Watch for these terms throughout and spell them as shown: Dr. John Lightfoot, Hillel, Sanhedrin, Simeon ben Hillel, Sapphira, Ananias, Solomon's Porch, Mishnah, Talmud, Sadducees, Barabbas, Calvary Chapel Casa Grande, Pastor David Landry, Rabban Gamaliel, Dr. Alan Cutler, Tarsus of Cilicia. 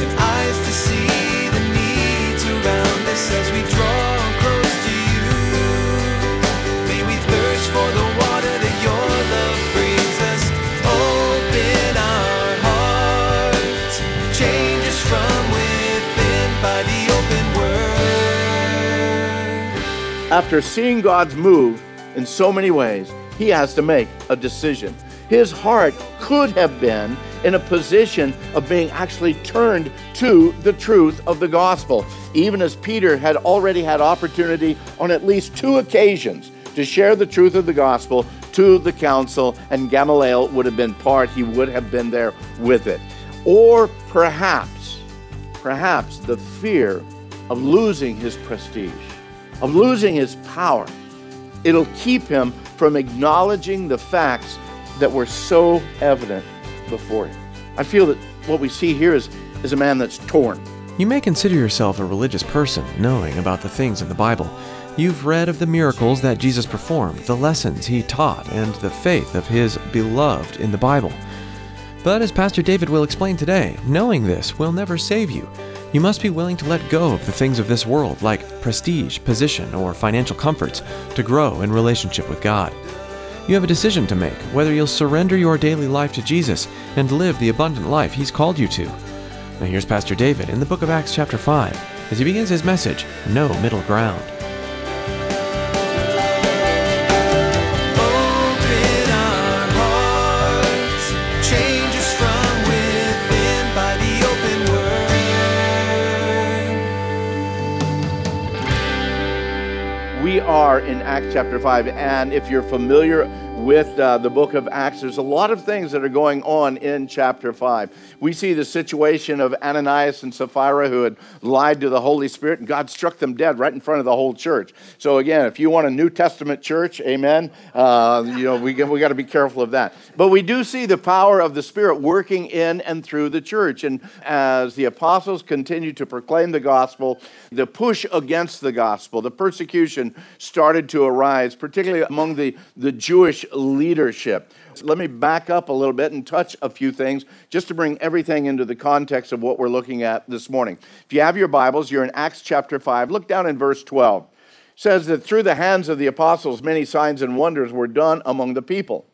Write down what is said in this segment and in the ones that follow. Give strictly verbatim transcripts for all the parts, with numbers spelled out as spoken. and eyes to see the needs around us as we draw close to you. May we thirst for the water that your love brings. After seeing God's move in so many ways, he has to make a decision. His heart could have been in a position of being actually turned to the truth of the gospel, even as Peter had already had opportunity on at least two occasions to share the truth of the gospel to the council, and Gamaliel would have been part, he would have been there with it. Or perhaps, perhaps the fear of losing his prestige, of losing his power. It'll keep him from acknowledging the facts that were so evident before him. I feel that what we see here is, is a man that's torn. You may consider yourself a religious person, knowing about the things in the Bible. You've read of the miracles that Jesus performed, the lessons he taught, and the faith of his beloved in the Bible. But as Pastor David will explain today, knowing this will never save you. You must be willing to let go of the things of this world, like prestige, position, or financial comforts, to grow in relationship with God. You have a decision to make, whether you'll surrender your daily life to Jesus and live the abundant life he's called you to. Now here's Pastor David in the book of Acts chapter five, as he begins his message, No Middle Ground. We are in Acts chapter five, and if you're familiar with uh, the book of Acts, there's a lot of things that are going on in chapter five. We see the situation of Ananias and Sapphira, who had lied to the Holy Spirit, and God struck them dead right in front of the whole church. So again, if you want a New Testament church, amen, uh, you know, we, we got to be careful of that. But we do see the power of the Spirit working in and through the church, and as the apostles continue to proclaim the gospel, the push against the gospel, the persecution started to arise, particularly among the, the Jewish leadership. So let me back up a little bit and touch a few things just to bring everything into the context of what we're looking at this morning. If you have your Bibles, you're in Acts chapter five. Look down in verse twelve. It says that through the hands of the apostles, many signs and wonders were done among the people.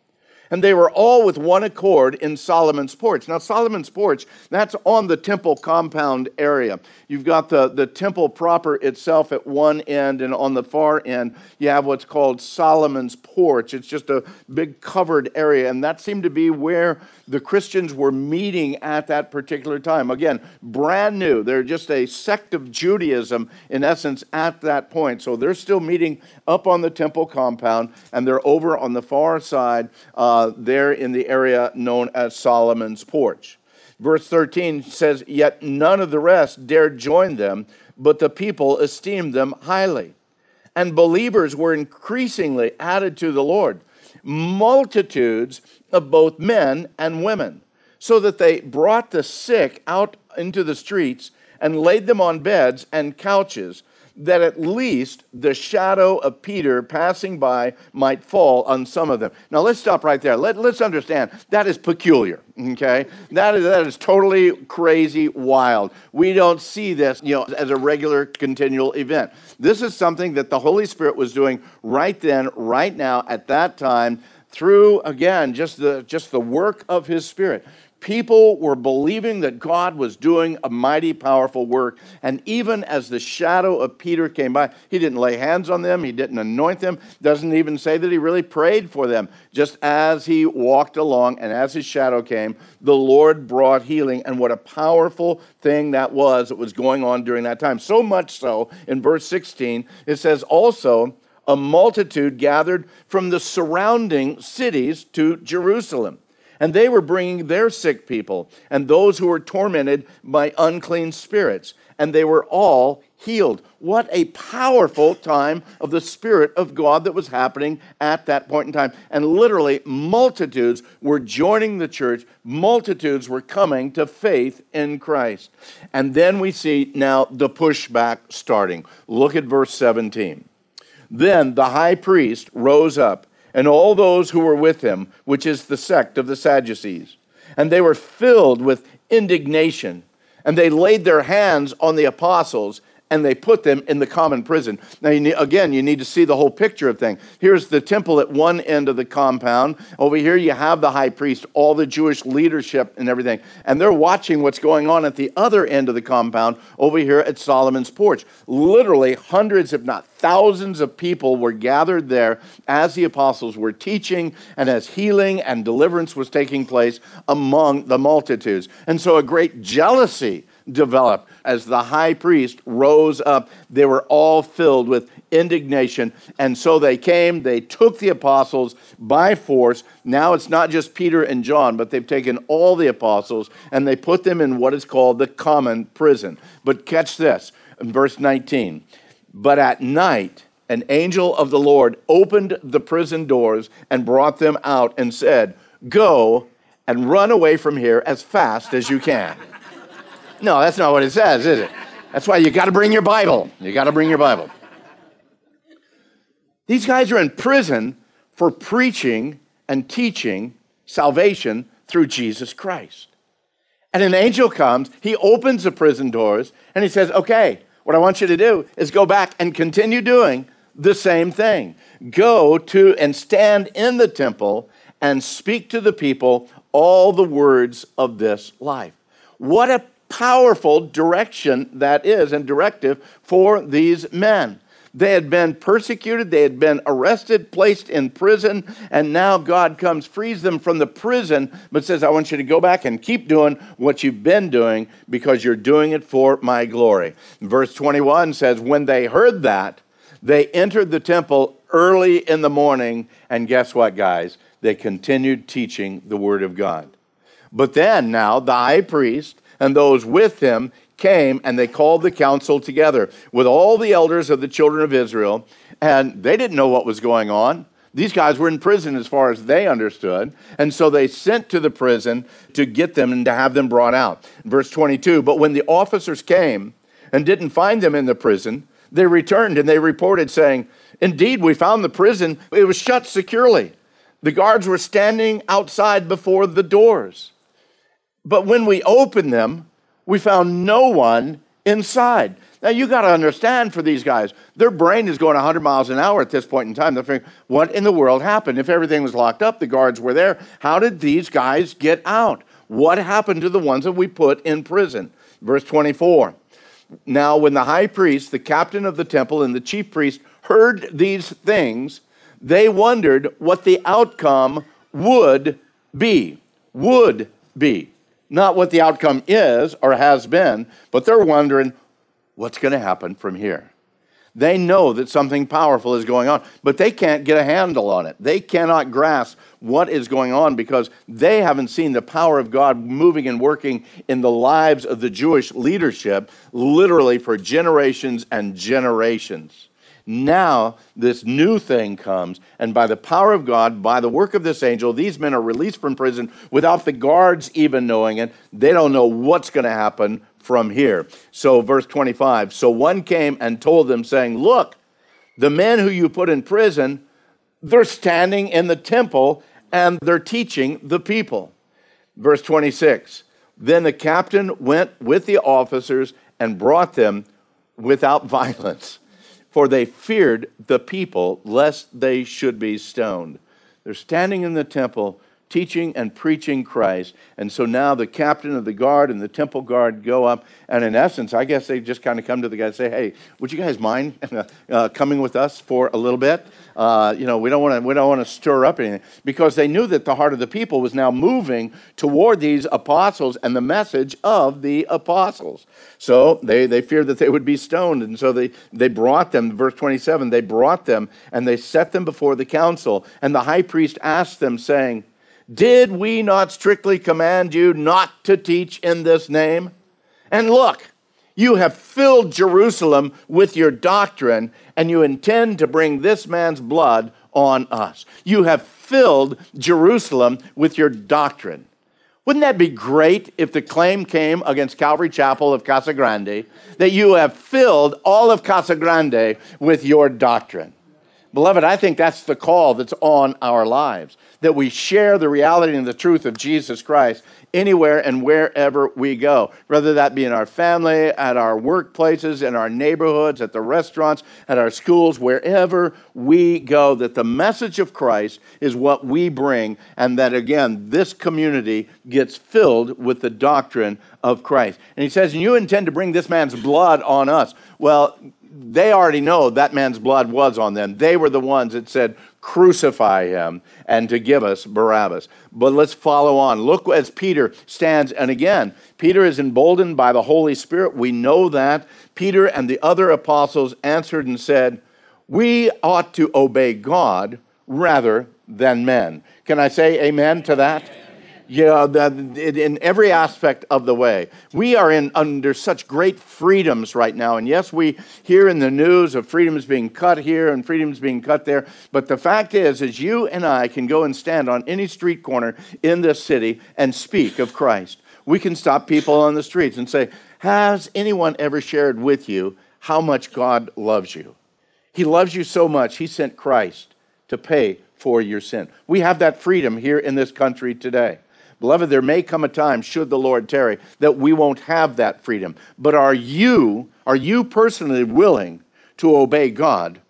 And they were all with one accord in Solomon's Porch. Now, Solomon's Porch, that's on the temple compound area. You've got the, the temple proper itself at one end, and on the far end, you have what's called Solomon's Porch. It's just a big covered area, and that seemed to be where the Christians were meeting at that particular time. Again, brand new. They're just a sect of Judaism, in essence, at that point. So they're still meeting up on the temple compound, and they're over on the far side uh, Uh, there in the area known as Solomon's Porch. Verse thirteen says, Yet none of the rest dared join them, but the people esteemed them highly. And believers were increasingly added to the Lord, multitudes of both men and women, so that they brought the sick out into the streets and laid them on beds and couches, that at least the shadow of Peter passing by might fall on some of them. Now, let's stop right there. Let, let's understand, that is peculiar, okay? That is that is totally crazy wild. We don't see this, you know, as a regular, continual event. This is something that the Holy Spirit was doing right then, right now, at that time, through, again, just the just the work of his Spirit. People were believing that God was doing a mighty, powerful work. And even as the shadow of Peter came by, he didn't lay hands on them. He didn't anoint them. Doesn't even say that he really prayed for them. Just as he walked along and as his shadow came, the Lord brought healing. And what a powerful thing that was that was going on during that time. So much so, in verse sixteen, it says, Also, a multitude gathered from the surrounding cities to Jerusalem. and they were bringing their sick people and those who were tormented by unclean spirits, and they were all healed. What a powerful time of the Spirit of God that was happening at that point in time. And literally, multitudes were joining the church. Multitudes were coming to faith in Christ. And then we see now the pushback starting. Look at verse seventeen. Then the high priest rose up, and all those who were with him, which is the sect of the Sadducees. And they were filled with indignation, and they laid their hands on the apostles, and they put them in the common prison. Now, you need, again, you need to see the whole picture of things. Here's the temple at one end of the compound. Over here, you have the high priest, all the Jewish leadership and everything. And they're watching what's going on at the other end of the compound over here at Solomon's Porch. Literally hundreds, if not thousands of people were gathered there as the apostles were teaching and as healing and deliverance was taking place among the multitudes. And so a great jealousy developed as the high priest rose up. They were all filled with indignation, and so they came, they took the apostles by force. Now it's not just Peter and John, but they've taken all the apostles, and they put them in what is called the common prison. But catch this, in verse nineteen, but at night an angel of the Lord opened the prison doors and brought them out and said, "Go and run away from here as fast as you can." No, that's not what it says, is it? That's why you got to bring your Bible. You got to bring your Bible. These guys are in prison for preaching and teaching salvation through Jesus Christ. And an angel comes, he opens the prison doors, and he says, okay, what I want you to do is go back and continue doing the same thing. Go to and stand in the temple and speak to the people all the words of this life. What a powerful direction that is, and directive for these men. They had been persecuted, they had been arrested, placed in prison, and now God comes, frees them from the prison, but says, I want you to go back and keep doing what you've been doing, because you're doing it for my glory. Verse twenty-one says, when they heard that, they entered the temple early in the morning, and guess what, guys? They continued teaching the word of God. But then now the high priest and those with him came, and they called the council together with all the elders of the children of Israel, and they didn't know what was going on. These guys were in prison as far as they understood, and so they sent to the prison to get them and to have them brought out. Verse twenty-two, but when the officers came and didn't find them in the prison, they returned and they reported saying, indeed, we found the prison. It was shut securely. The guards were standing outside before the doors. But when we opened them, we found no one inside. Now, you got to understand, for these guys, their brain is going one hundred miles an hour at this point in time. They're thinking, what in the world happened? If everything was locked up, the guards were there, how did these guys get out? What happened to the ones that we put in prison? Verse twenty-four, now when the high priest, the captain of the temple, and the chief priest heard these things, they wondered what the outcome would be, would be. Not what the outcome is or has been, but they're wondering what's going to happen from here. They know that something powerful is going on, but they can't get a handle on it. They cannot grasp what is going on, because they haven't seen the power of God moving and working in the lives of the Jewish leadership literally for generations and generations. Now this new thing comes, and by the power of God, by the work of this angel, these men are released from prison without the guards even knowing it. They don't know what's going to happen from here. So verse twenty-five, so one came and told them, saying, look, the men who you put in prison, they're standing in the temple, and they're teaching the people. Verse twenty-six, then the captain went with the officers and brought them without violence, for they feared the people, lest they should be stoned. They're standing in the temple, teaching and preaching Christ. And so now the captain of the guard and the temple guard go up, and in essence, I guess they just kind of come to the guy and say, hey, would you guys mind uh, coming with us for a little bit? Uh, you know, we don't want to we don't want to stir up anything. Because they knew that the heart of the people was now moving toward these apostles and the message of the apostles. So they, they feared that they would be stoned, and so they, they brought them, verse twenty-seven, they brought them, and they set them before the council. And the high priest asked them, saying, Did we not strictly command you not to teach in this name? And look, you have filled Jerusalem with your doctrine, and you intend to bring this man's blood on us. You have filled Jerusalem with your doctrine. Wouldn't that be great if the claim came against Calvary Chapel of Casa Grande that you have filled all of Casa Grande with your doctrine? Beloved, I think that's the call that's on our lives, that we share the reality and the truth of Jesus Christ anywhere and wherever we go, whether that be in our family, at our workplaces, in our neighborhoods, at the restaurants, at our schools, wherever we go, that the message of Christ is what we bring, and that, again, this community gets filled with the doctrine of Christ. And he says, you intend to bring this man's blood on us. Well, they already know that man's blood was on them. They were the ones that said, crucify him and to give us Barabbas. But let's follow on. Look as Peter stands. And again, Peter is emboldened by the Holy Spirit. We know that. Peter and the other apostles answered and said, we ought to obey God rather than men. Can I say amen to that? Amen. Yeah, that in every aspect of the way. We are in under such great freedoms right now. And yes, we hear in the news of freedoms being cut here and freedoms being cut there. But the fact is, is you and I can go and stand on any street corner in this city and speak of Christ. We can stop people on the streets and say, has anyone ever shared with you how much God loves you? He loves you so much, he sent Christ to pay for your sin. We have that freedom here in this country today. Beloved, there may come a time, should the Lord tarry, that we won't have that freedom. But are you, are you personally willing to obey God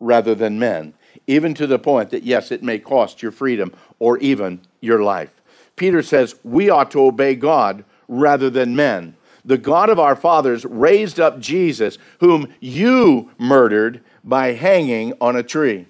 rather than men? Even to the point that, yes, it may cost your freedom or even your life. Peter says, we ought to obey God rather than men. The God of our fathers raised up Jesus, whom you murdered by hanging on a tree.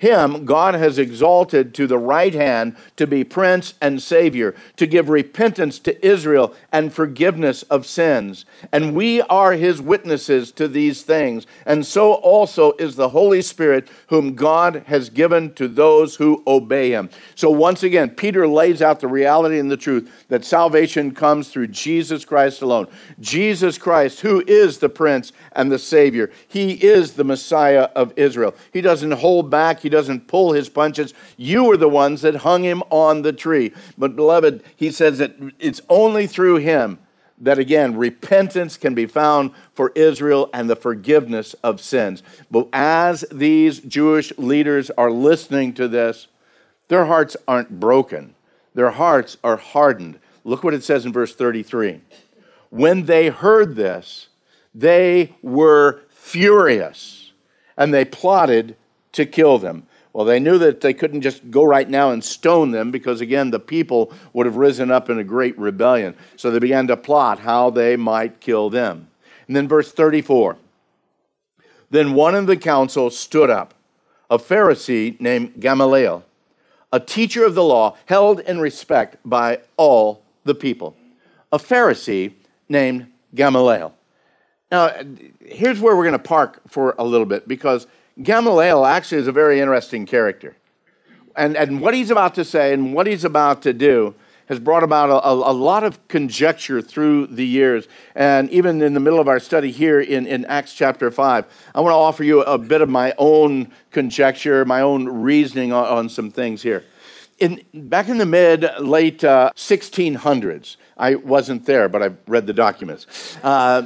Him God has exalted to the right hand to be Prince and Savior, to give repentance to Israel and forgiveness of sins. And we are his witnesses to these things. And so also is the Holy Spirit, whom God has given to those who obey him. So once again, Peter lays out the reality and the truth that salvation comes through Jesus Christ alone. Jesus Christ, who is the Prince and the Savior. He is the Messiah of Israel. He doesn't hold back. He doesn't pull his punches. You were the ones that hung him on the tree. But beloved, he says that it's only through him that, again, repentance can be found for Israel and the forgiveness of sins. But as these Jewish leaders are listening to this, their hearts aren't broken. Their hearts are hardened. Look what it says in verse thirty-three. When they heard this, they were furious, and they plotted to kill them. Well, they knew that they couldn't just go right now and stone them because, again, the people would have risen up in a great rebellion. So they began to plot how they might kill them. And then verse thirty-four, then one in the council stood up, a Pharisee named Gamaliel, a teacher of the law, held in respect by all the people. A Pharisee named Gamaliel. Now, here's where we're going to park for a little bit, because Gamaliel actually is a very interesting character. And and what he's about to say and what he's about to do has brought about a, a, a lot of conjecture through the years. And even in the middle of our study here in, in Acts chapter five, I want to offer you a bit of my own conjecture, my own reasoning on, on some things here. In back in the mid-late uh, sixteen hundreds, I wasn't there, but I've read the documents. Uh,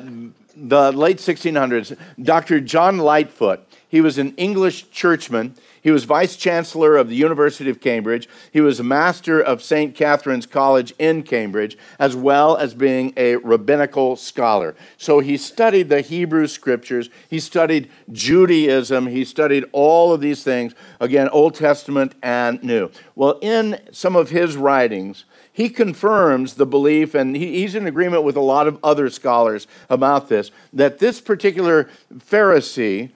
the late sixteen hundreds, Doctor John Lightfoot, he was an English churchman. He was vice-chancellor of the University of Cambridge. He was master of Saint Catherine's College in Cambridge, as well as being a rabbinical scholar. So he studied the Hebrew scriptures. He studied Judaism. He studied all of these things, again, Old Testament and New. Well, in some of his writings, he confirms the belief, and he's in agreement with a lot of other scholars about this, that this particular Pharisee,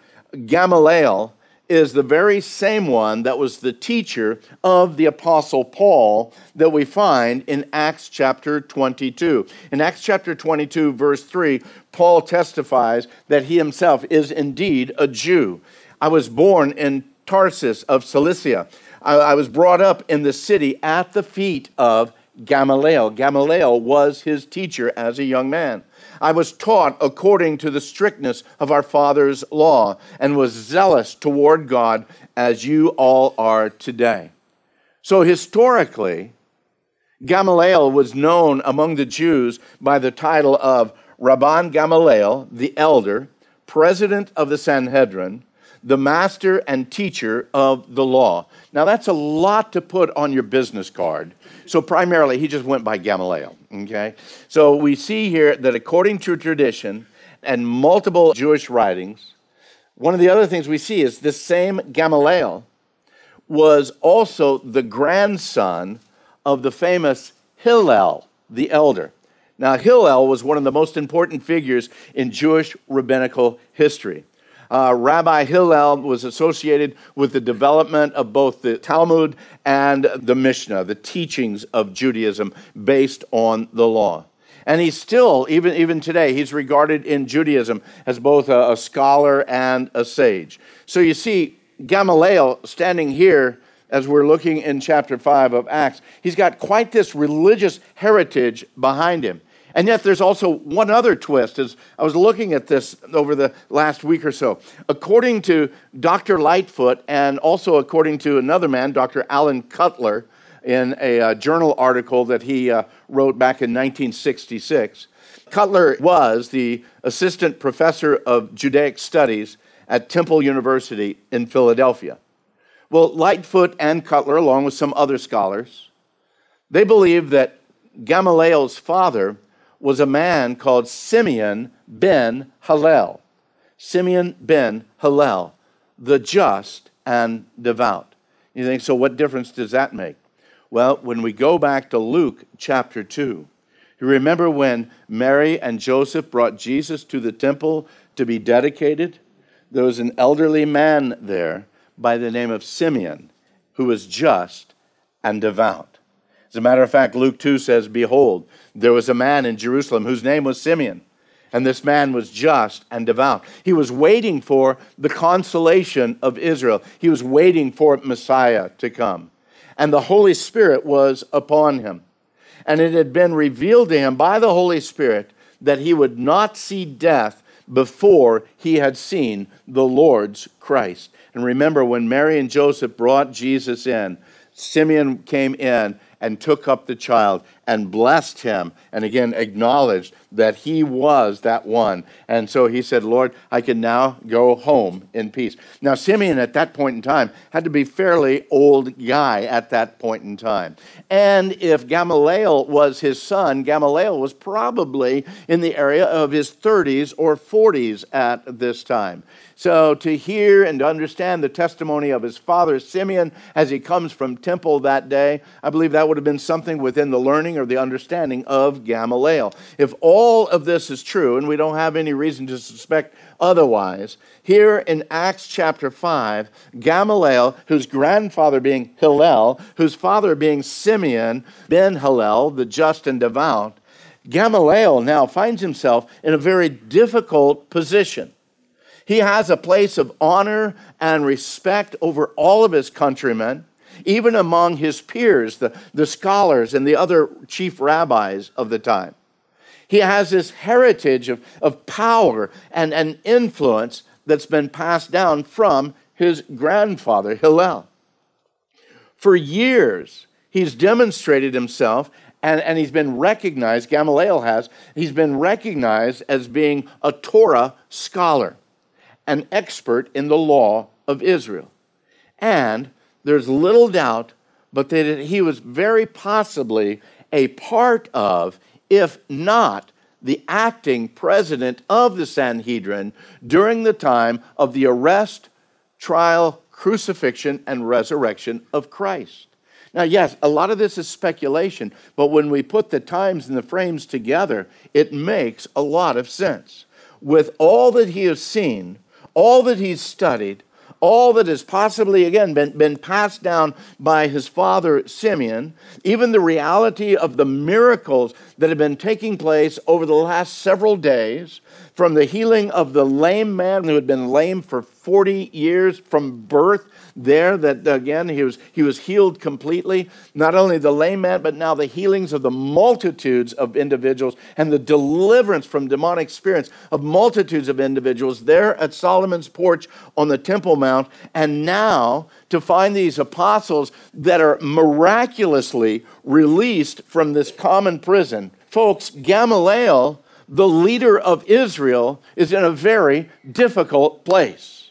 Gamaliel, is the very same one that was the teacher of the Apostle Paul that we find in Acts chapter twenty-two. In Acts chapter twenty-two, verse three, Paul testifies that he himself is indeed a Jew. I was born in Tarsus of Cilicia. I, I was brought up in the city at the feet of Gamaliel. Gamaliel was his teacher as a young man. I was taught according to the strictness of our father's law and was zealous toward God as you all are today. So historically, Gamaliel was known among the Jews by the title of Rabban Gamaliel, the elder, president of the Sanhedrin, the master and teacher of the law. Now, that's a lot to put on your business card. So primarily, he just went by Gamaliel, okay? So we see here that according to tradition and multiple Jewish writings, one of the other things we see is this same Gamaliel was also the grandson of the famous Hillel, the elder. Now, Hillel was one of the most important figures in Jewish rabbinical history. Uh, Rabbi Hillel was associated with the development of both the Talmud and the Mishnah, the teachings of Judaism based on the law. And he's still, even, even today, he's regarded in Judaism as both a, a scholar and a sage. So you see Gamaliel standing here as we're looking in chapter five of Acts. He's got quite this religious heritage behind him. And yet there's also one other twist, as I was looking at this over the last week or so. According to Doctor Lightfoot and also according to another man, Doctor Alan Cutler, in a uh, journal article that he uh, wrote back in nineteen sixty-six, Cutler was the assistant professor of Judaic studies at Temple University in Philadelphia. Well, Lightfoot and Cutler, along with some other scholars, they believe that Gamaliel's father was a man called Simeon ben Hillel. Simeon ben Hillel, the just and devout. You think, so what difference does that make? Well, when we go back to Luke chapter two, you remember when Mary and Joseph brought Jesus to the temple to be dedicated? There was an elderly man there by the name of Simeon, who was just and devout. As a matter of fact, Luke two says, behold, there was a man in Jerusalem whose name was Simeon, and this man was just and devout. He was waiting for the consolation of Israel. He was waiting for Messiah to come. And the Holy Spirit was upon him. And it had been revealed to him by the Holy Spirit that he would not see death before he had seen the Lord's Christ. And remember, when Mary and Joseph brought Jesus in, Simeon came in and took up the child and blessed him, and again acknowledged that he was that one. And so he said, Lord, I can now go home in peace. Now, Simeon at that point in time had to be fairly old guy at that point in time. And if Gamaliel was his son, Gamaliel was probably in the area of his thirties or forties at this time. So to hear and to understand the testimony of his father, Simeon, as he comes from temple that day, I believe that would have been something within the learning or the understanding of Gamaliel. If all of this is true, and we don't have any reason to suspect otherwise, here in Acts chapter five, Gamaliel, whose grandfather being Hillel, whose father being Simeon ben Hillel, the just and devout, Gamaliel now finds himself in a very difficult position. He has a place of honor and respect over all of his countrymen, even among his peers, the, the scholars and the other chief rabbis of the time. He has this heritage of, of power and, and influence that's been passed down from his grandfather, Hillel. For years, he's demonstrated himself, and, and he's been recognized, Gamaliel has, he's been recognized as being a Torah scholar, an expert in the law of Israel. And there's little doubt, but that he was very possibly a part of, if not the acting president of the Sanhedrin during the time of the arrest, trial, crucifixion, and resurrection of Christ. Now, yes, a lot of this is speculation, but when we put the times and the frames together, it makes a lot of sense. With all that he has seen, all that he's studied, all that has possibly, again, been, been passed down by his father, Simeon, even the reality of the miracles that have been taking place over the last several days, from the healing of the lame man who had been lame for forty years from birth there, that again, he was he was healed completely. Not only the lame man, but now the healings of the multitudes of individuals and the deliverance from demonic spirits of multitudes of individuals there at Solomon's porch on the Temple Mount. And now to find these apostles that are miraculously released from this common prison. Folks, Gamaliel, the leader of Israel, is in a very difficult place.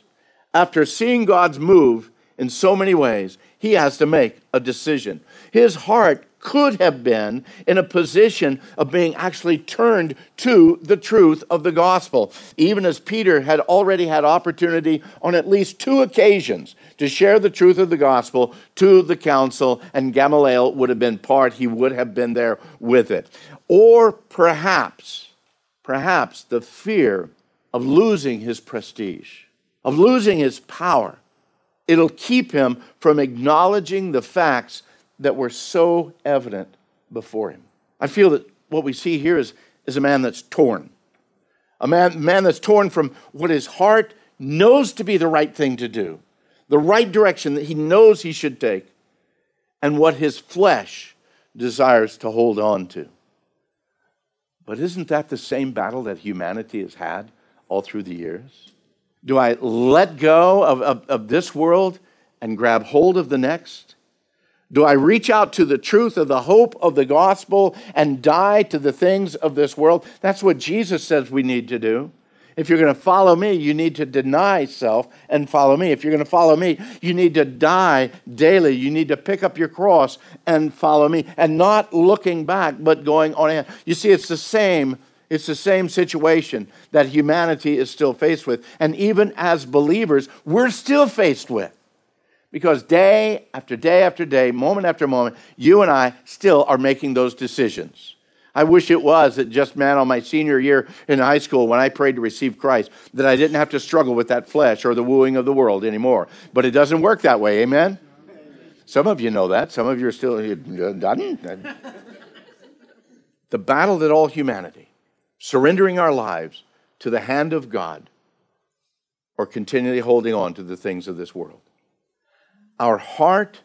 After seeing God's move in so many ways, he has to make a decision. His heart could have been in a position of being actually turned to the truth of the gospel, even as Peter had already had opportunity on at least two occasions to share the truth of the gospel to the council, and Gamaliel would have been part, he would have been there with it. Or perhaps, perhaps the fear of losing his prestige, of losing his power, it'll keep him from acknowledging the facts that were so evident before him. I feel that what we see here is, is a man that's torn. A man, man that's torn from what his heart knows to be the right thing to do, the right direction that he knows he should take, and what his flesh desires to hold on to. But isn't that the same battle that humanity has had all through the years? Do I let go of, of, of this world and grab hold of the next? Do I reach out to the truth of the hope of the gospel and die to the things of this world? That's what Jesus says we need to do. If you're going to follow me, you need to deny self and follow me. If you're going to follow me, you need to die daily. You need to pick up your cross and follow me, and not looking back, but going on ahead. You see, it's the same It's the same situation that humanity is still faced with. And even as believers, we're still faced with. Because day after day after day, moment after moment, you and I still are making those decisions. I wish it was that just, man, on my senior year in high school when I prayed to receive Christ, that I didn't have to struggle with that flesh or the wooing of the world anymore. But it doesn't work that way, amen? Some of you know that. Some of you are still, done. The battle that all humanity, surrendering our lives to the hand of God or continually holding on to the things of this world. Our heart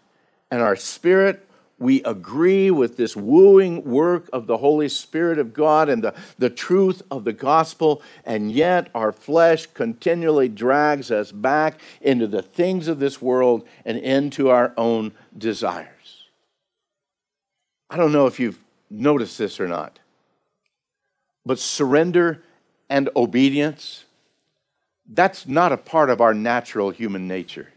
and our spirit, we agree with this wooing work of the Holy Spirit of God and the, the truth of the gospel, and yet our flesh continually drags us back into the things of this world and into our own desires. I don't know if you've noticed this or not, but surrender and obedience, that's not a part of our natural human nature.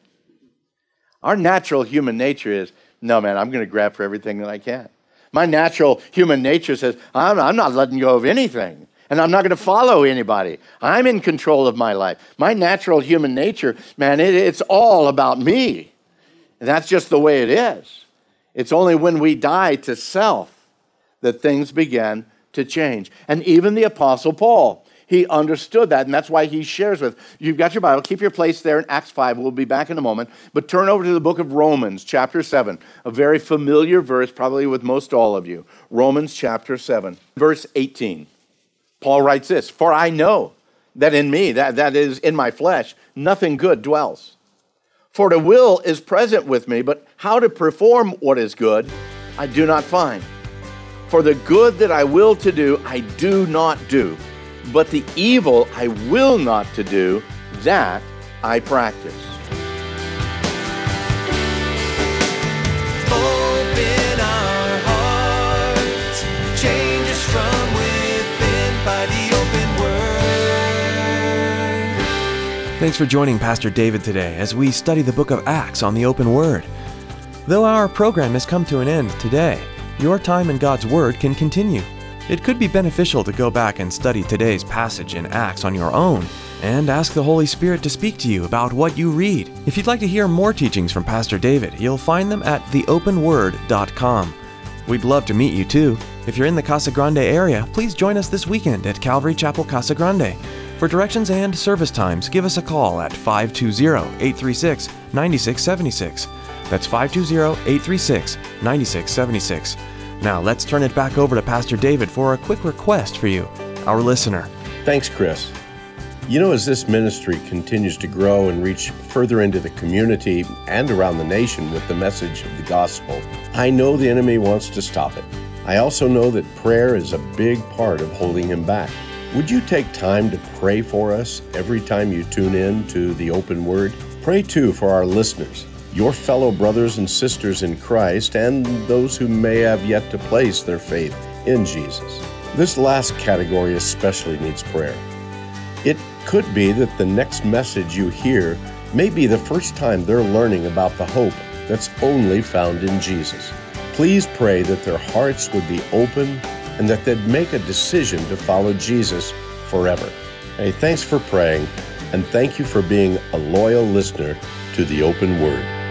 Our natural human nature is, no, man, I'm going to grab for everything that I can. My natural human nature says, I'm, I'm not letting go of anything, and I'm not going to follow anybody. I'm in control of my life. My natural human nature, man, it, it's all about me. And that's just the way it is. It's only when we die to self that things begin to change. And even the Apostle Paul, he understood that, and that's why he shares with, you've got your Bible, keep your place there in Acts five, we'll be back in a moment, but turn over to the book of Romans, chapter seven, a very familiar verse probably with most all of you. Romans chapter seven, verse eighteen. Paul writes this, "For I know that in me, that, that is in my flesh, nothing good dwells. For the will is present with me, but how to perform what is good, I do not find. For the good that I will to do, I do not do. But the evil I will not to do, that I practice." Open our hearts, change us from within by the open word. Thanks for joining Pastor David today as we study the book of Acts on the open word. Though our program has come to an end today, your time in God's word can continue. It could be beneficial to go back and study today's passage in Acts on your own and ask the Holy Spirit to speak to you about what you read. If you'd like to hear more teachings from Pastor David, you'll find them at the open word dot com. We'd love to meet you too. If you're in the Casa Grande area, please join us this weekend at Calvary Chapel Casa Grande. For directions and service times, give us a call at five two zero, eight three six, nine six seven six. That's five two zero, eight three six, nine six seven six. Now let's turn it back over to Pastor David for a quick request for you, our listener. Thanks, Chris. You know, as this ministry continues to grow and reach further into the community and around the nation with the message of the gospel, I know the enemy wants to stop it. I also know that prayer is a big part of holding him back. Would you take time to pray for us every time you tune in to The Open Word? Pray, too, for our listeners, your fellow brothers and sisters in Christ, and those who may have yet to place their faith in Jesus. This last category especially needs prayer. It could be that the next message you hear may be the first time they're learning about the hope that's only found in Jesus. Please pray that their hearts would be open and that they'd make a decision to follow Jesus forever. Hey, thanks for praying, and thank you for being a loyal listener to The Open Word.